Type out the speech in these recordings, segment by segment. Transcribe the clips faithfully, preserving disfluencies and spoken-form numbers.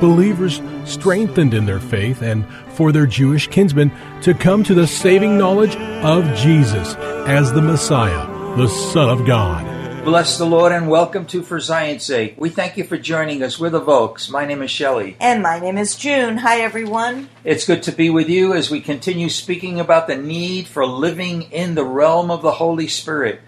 believers strengthened in their faith and for their Jewish kinsmen to come to the saving knowledge of Jesus as the Messiah, the Son of God. Bless the Lord and welcome to For Zion's Sake. We thank you for joining us. We're the Volks. My name is Shelley. And my name is June. Hi, everyone. It's good to be with you as we continue speaking about the need for living in the realm of the Holy Spirit.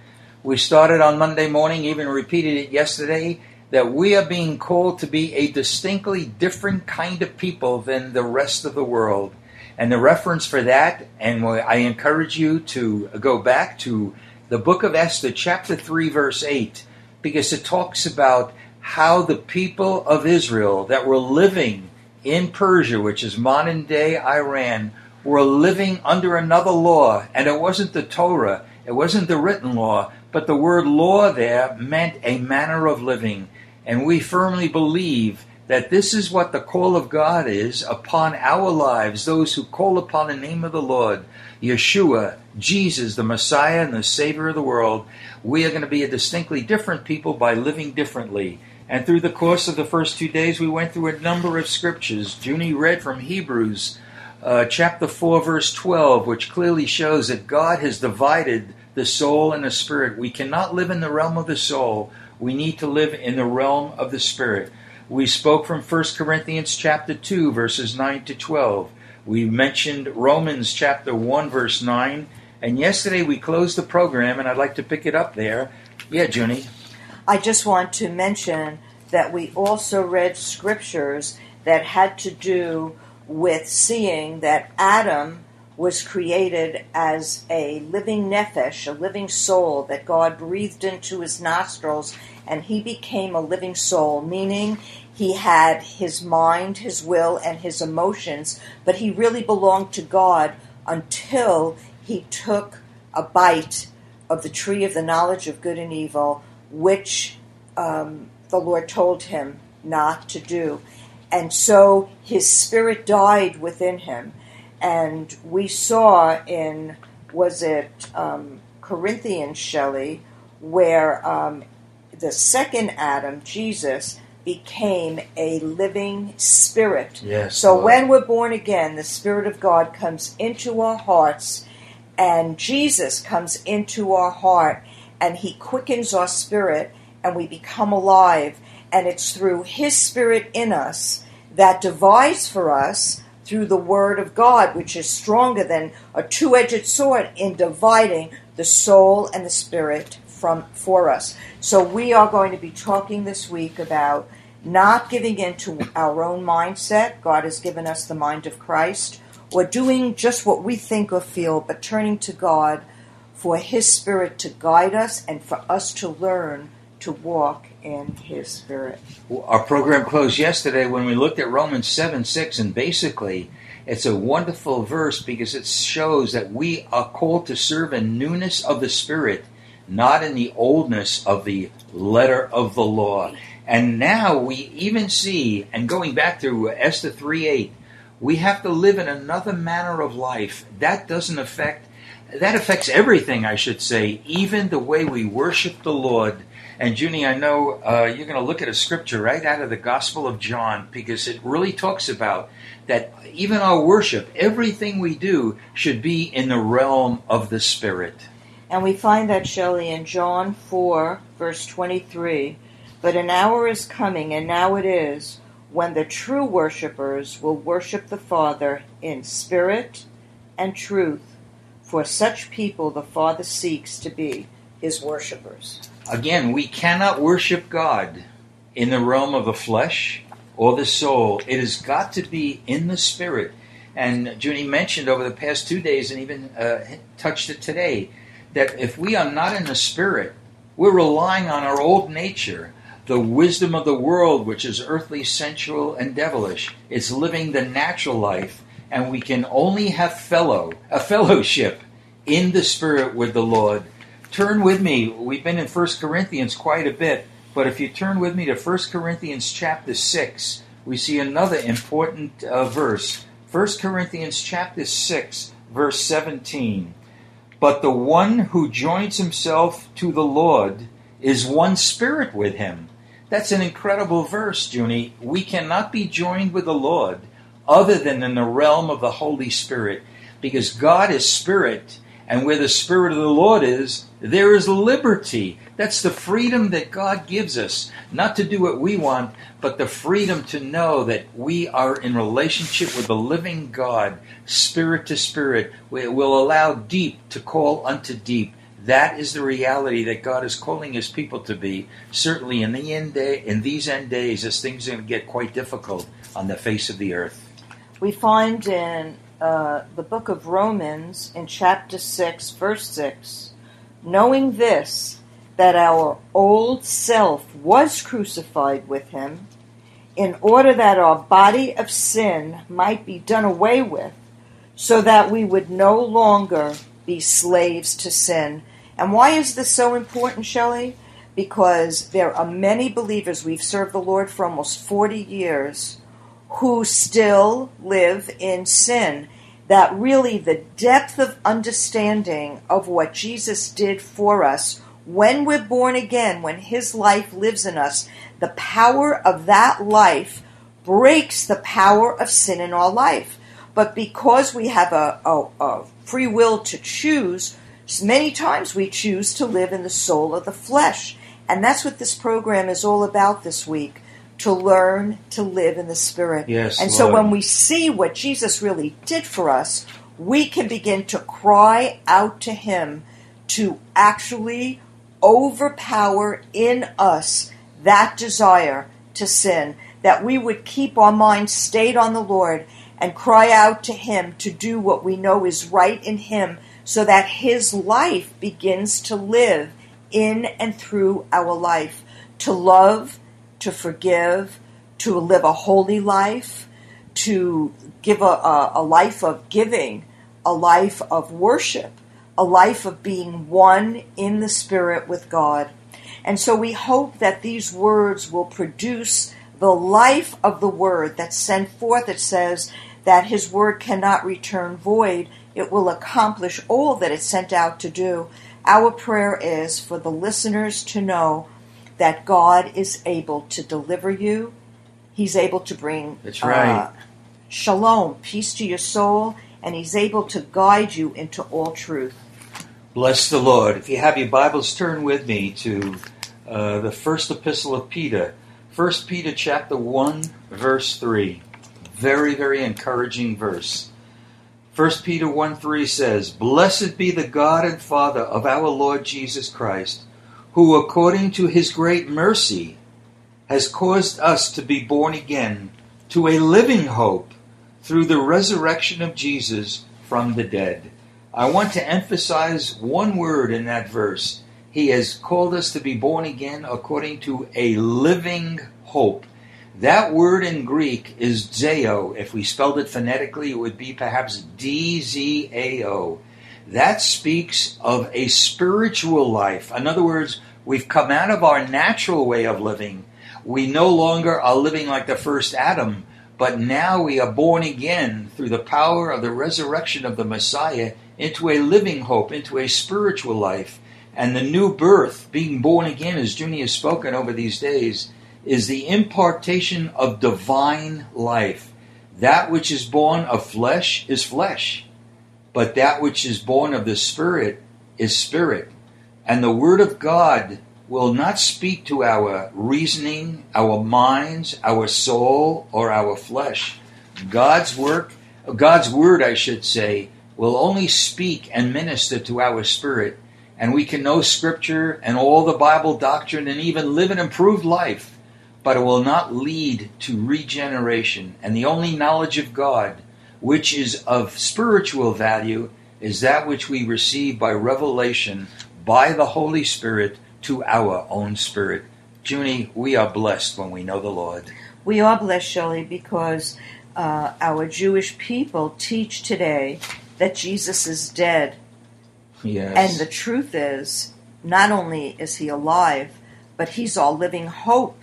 We started on Monday morning, even repeated it yesterday, that we are being called to be a distinctly different kind of people than the rest of the world. And the reference for that, and I encourage you to go back to the book of Esther, chapter three, verse eight, because it talks about how the people of Israel that were living in Persia, which is modern day Iran, were living under another law. And it wasn't the Torah, it wasn't the written law, but the word law there meant a manner of living. And we firmly believe that this is what the call of God is upon our lives, those who call upon the name of the Lord, Yeshua, Jesus, the Messiah and the Savior of the world. We are going to be a distinctly different people by living differently. And through the course of the first two days, we went through a number of scriptures. Junie read from Hebrews uh, chapter four, verse twelve, which clearly shows that God has divided the soul and the spirit. We cannot live in the realm of the soul. We need to live in the realm of the spirit. We spoke from First Corinthians chapter two, verses nine to twelve. We mentioned Romans chapter one, verse nine. And yesterday we closed the program, and I'd like to pick it up there. Yeah, Junie. I just want to mention that we also read scriptures that had to do with seeing that Adam was created as a living nephesh, a living soul, that God breathed into his nostrils, and he became a living soul, meaning he had his mind, his will, and his emotions, but he really belonged to God until he took a bite of the tree of the knowledge of good and evil, which um, the Lord told him not to do. And so his spirit died within him. And we saw in, was it um, Corinthians, Shelley, where um, the second Adam, Jesus, became a living spirit. Yes, so Lord, when we're born again, the Spirit of God comes into our hearts, and Jesus comes into our heart, and he quickens our spirit, and we become alive. And it's through his Spirit in us that divides for us through the Word of God, which is stronger than a two-edged sword in dividing the soul and the spirit from for us. So we are going to be talking this week about not giving in to our own mindset. God has given us the mind of Christ, or doing just what we think or feel, but turning to God for his Spirit to guide us and for us to learn to walk in his Spirit. Our program closed yesterday when we looked at Romans seven six, and basically it's a wonderful verse because it shows that we are called to serve in newness of the Spirit, not in the oldness of the letter of the law. And now we even see, and going back to Esther three eight, we have to live in another manner of life. That doesn't affect, that affects everything, I should say, even the way we worship the Lord. And Junie, I know uh, you're going to look at a scripture right out of the Gospel of John, because it really talks about that even our worship, everything we do, should be in the realm of the Spirit. And we find that, Shelley, in John four, verse twenty-three, "But an hour is coming, and now it is, when the true worshipers will worship the Father in spirit and truth. For such people the Father seeks to be his worshipers. Again, we cannot worship God in the realm of the flesh or the soul. It has got to be in the spirit. And Junie mentioned over the past two days, and even uh, touched it today, that if we are not in the spirit, we're relying on our old nature, the wisdom of the world, which is earthly, sensual, and devilish. It's living the natural life, and we can only have fellow a fellowship in the spirit with the Lord. Turn with me. We've been in First Corinthians quite a bit, but if you turn with me to First Corinthians chapter six, we see another important uh, verse. First Corinthians chapter six, verse seventeen. But the one who joins himself to the Lord is one spirit with him. That's an incredible verse, Junie. We cannot be joined with the Lord other than in the realm of the Holy Spirit, because God is spirit, and where the spirit of the Lord is, there is liberty. That's the freedom that God gives us, not to do what we want, but the freedom to know that we are in relationship with the living God, spirit to spirit. We will allow deep to call unto deep. That is the reality that God is calling his people to be. Certainly in the end day, in these end days, as things are going to get quite difficult on the face of the earth. We find in Uh, the book of Romans in chapter six, verse six, knowing this, that our old self was crucified with him, in order that our body of sin might be done away with, so that we would no longer be slaves to sin. And why is this so important, Shelley? Because there are many believers, we've served the Lord for almost forty years, who still live in sin, that really the depth of understanding of what Jesus did for us, when we're born again, when his life lives in us, the power of that life breaks the power of sin in our life. But because we have a, a, a free will to choose, many times we choose to live in the soul of the flesh. And that's what this program is all about this week. To learn to live in the Spirit. Yes, and so Lord, when we see what Jesus really did for us, we can begin to cry out to him to actually overpower in us that desire to sin, that we would keep our mind stayed on the Lord and cry out to him to do what we know is right in him, so that his life begins to live in and through our life, to love, to forgive, to live a holy life, to give a, a, a life of giving, a life of worship, a life of being one in the Spirit with God. And so we hope that these words will produce the life of the Word that's sent forth. It says that his Word cannot return void. It will accomplish all that it's sent out to do. Our prayer is for the listeners to know that God is able to deliver you. He's able to bring That's right. uh, shalom, peace to your soul, and he's able to guide you into all truth. Bless the Lord. If you have your Bibles, turn with me to uh, the first epistle of Peter. First Peter chapter one, verse three. Very, very encouraging verse. First Peter one three says, "Blessed be the God and Father of our Lord Jesus Christ, who according to his great mercy has caused us to be born again to a living hope through the resurrection of Jesus from the dead." I want to emphasize one word in that verse. He has called us to be born again according to a living hope. That word in Greek is zao. If we spelled it phonetically, it would be perhaps D Z A O. That speaks of a spiritual life. In other words, we've come out of our natural way of living. We no longer are living like the first Adam, but now we are born again through the power of the resurrection of the Messiah into a living hope, into a spiritual life. And the new birth, being born again, as Junie has spoken over these days, is the impartation of divine life. That which is born of flesh is flesh, but that which is born of the Spirit is spirit. And the Word of God will not speak to our reasoning, our minds, our soul, or our flesh. God's work, God's word, I should say, will only speak and minister to our spirit, and we can know Scripture and all the Bible doctrine and even live an improved life, but it will not lead to regeneration. And the only knowledge of God, which is of spiritual value, is that which we receive by revelation by the Holy Spirit to our own spirit. Junie, we are blessed when we know the Lord. We are blessed, Shelley, because uh, our Jewish people teach today that Jesus is dead. Yes. And the truth is, not only is he alive, but he's our living hope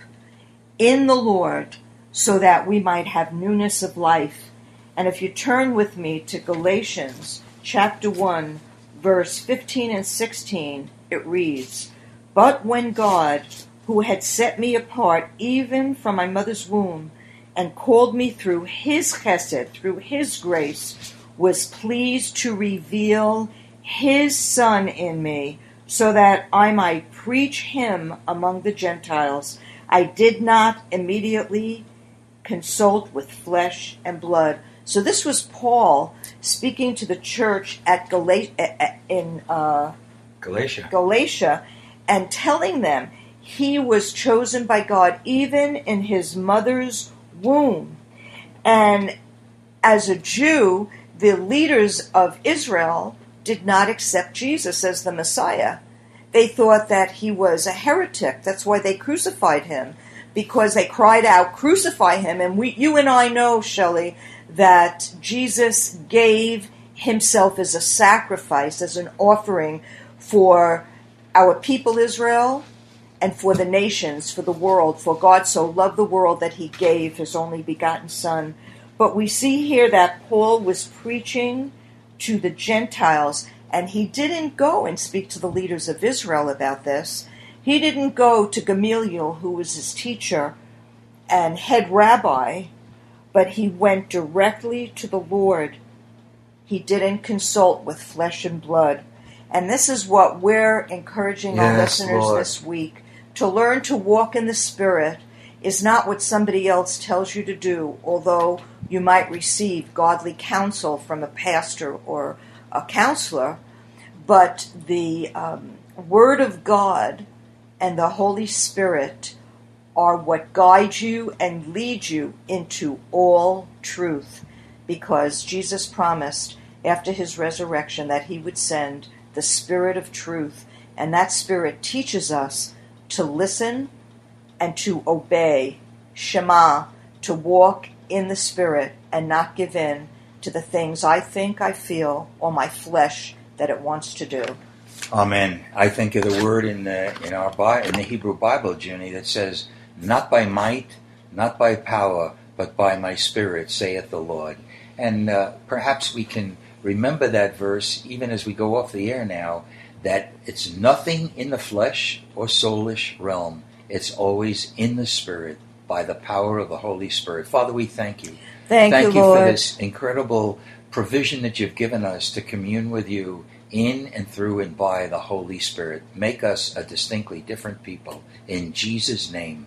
in the Lord, so that we might have newness of life. And if you turn with me to Galatians chapter one, verse fifteen and sixteen, it reads, "But when God, who had set me apart even from my mother's womb, and called me through his chesed, through his grace, was pleased to reveal his Son in me, so that I might preach him among the Gentiles, I did not immediately consult with flesh and blood." So this was Paul speaking to the church at Galat- in uh, Galatia. Galatia, and telling them he was chosen by God even in his mother's womb. And as a Jew, the leaders of Israel did not accept Jesus as the Messiah. They thought that he was a heretic. That's why they crucified him, because they cried out, "Crucify him." And we, you and I know, Shelley, that Jesus gave himself as a sacrifice, as an offering for our people Israel and for the nations, for the world. For God so loved the world that he gave his only begotten Son. But we see here that Paul was preaching to the Gentiles, and he didn't go and speak to the leaders of Israel about this. He didn't go to Gamaliel, who was his teacher and head rabbi, but he went directly to the Lord. He didn't consult with flesh and blood. And this is what we're encouraging yes, our listeners Lord. This week. To learn to walk in the Spirit is not what somebody else tells you to do, although you might receive godly counsel from a pastor or a counselor, but the um, Word of God and the Holy Spirit are what guide you and lead you into all truth, because Jesus promised after his resurrection that he would send the Spirit of truth, and that Spirit teaches us to listen and to obey, Shema, to walk in the Spirit and not give in to the things I think, I feel, or my flesh that it wants to do. Amen. I think of the word in the in our Bi- in the Hebrew Bible, Junie, that says, "Not by might, not by power, but by my Spirit, saith the Lord." And uh, perhaps we can remember that verse even as we go off the air now, that it's nothing in the flesh or soulish realm. It's always in the Spirit, by the power of the Holy Spirit. Father, we thank you. Thank, thank you, Lord. Thank you for this incredible provision that you've given us to commune with you in and through and by the Holy Spirit. Make us a distinctly different people. In Jesus' name.